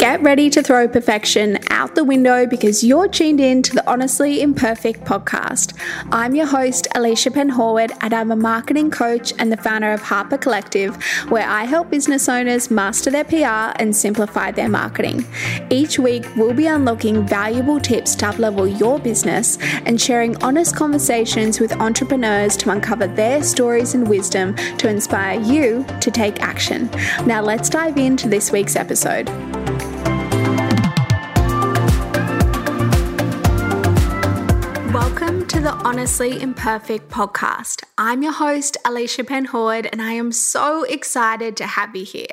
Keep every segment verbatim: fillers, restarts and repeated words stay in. get ready to throw perfection out the window because you're tuned in to the Honestly Imperfect podcast. I'm your host, Alicia Penhorward, and I'm a marketing coach and the founder of Harper Collective, where I help business owners master their P R and simplify their marketing. Each week, we'll be unlocking valuable tips to up-level your business and sharing honest conversations with entrepreneurs to uncover their stories and wisdom to inspire you to take action. Now let's dive into this week's episode. Welcome to the Honestly Imperfect podcast. I'm your host, Alicia Penhorward, and I am so excited to have you here.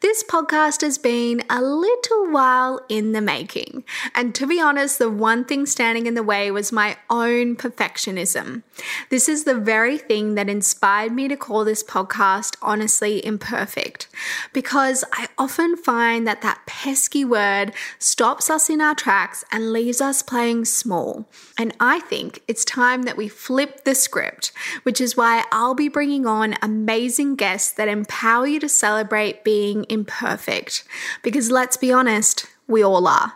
This podcast has been a little while in the making, and to be honest, the one thing standing in the way was my own perfectionism. This is the very thing that inspired me to call this podcast Honestly Imperfect, because I often find that that pesky word stops us in our tracks and leaves us playing small, and I think Think it's time that we flip the script, which is why I'll be bringing on amazing guests that empower you to celebrate being imperfect. Because let's be honest, we all are.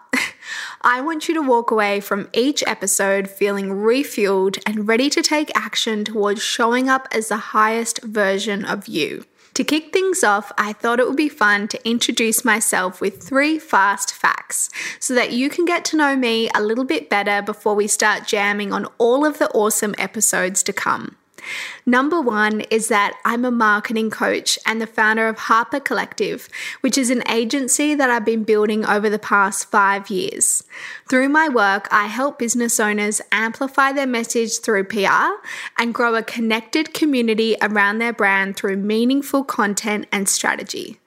I want you to walk away from each episode feeling refueled and ready to take action towards showing up as the highest version of you. To kick things off, I thought it would be fun to introduce myself with three fast facts so that you can get to know me a little bit better before we start jamming on all of the awesome episodes to come. Number one is that I'm a marketing coach and the founder of Harper Collective, which is an agency that I've been building over the past five years. Through my work, I help business owners amplify their message through P R and grow a connected community around their brand through meaningful content and strategy.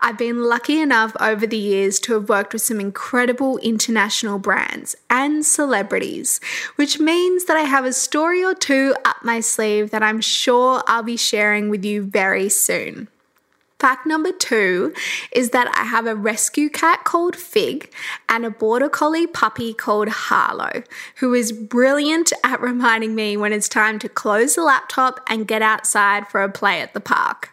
I've been lucky enough over the years to have worked with some incredible international brands and celebrities, which means that I have a story or two up my sleeve that I'm sure I'll be sharing with you very soon. Fact number two is that I have a rescue cat called Fig and a border collie puppy called Harlow, who is brilliant at reminding me when it's time to close the laptop and get outside for a play at the park.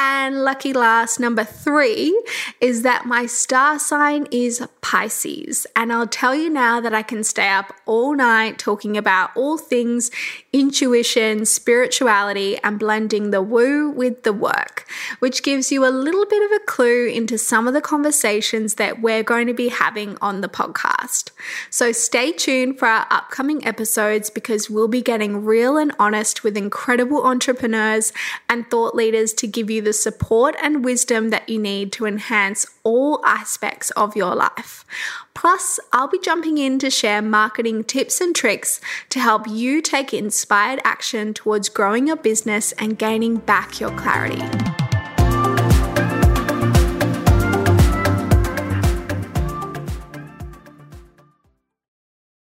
And lucky last, number three, is that my star sign is Pisces. And I'll tell you now that I can stay up all night talking about all things intuition, spirituality, and blending the woo with the work, which gives you a little bit of a clue into some of the conversations that we're going to be having on the podcast. So stay tuned for our upcoming episodes because we'll be getting real and honest with incredible entrepreneurs and thought leaders to give you the the support and wisdom that you need to enhance all aspects of your life. Plus, I'll be jumping in to share marketing tips and tricks to help you take inspired action towards growing your business and gaining back your clarity.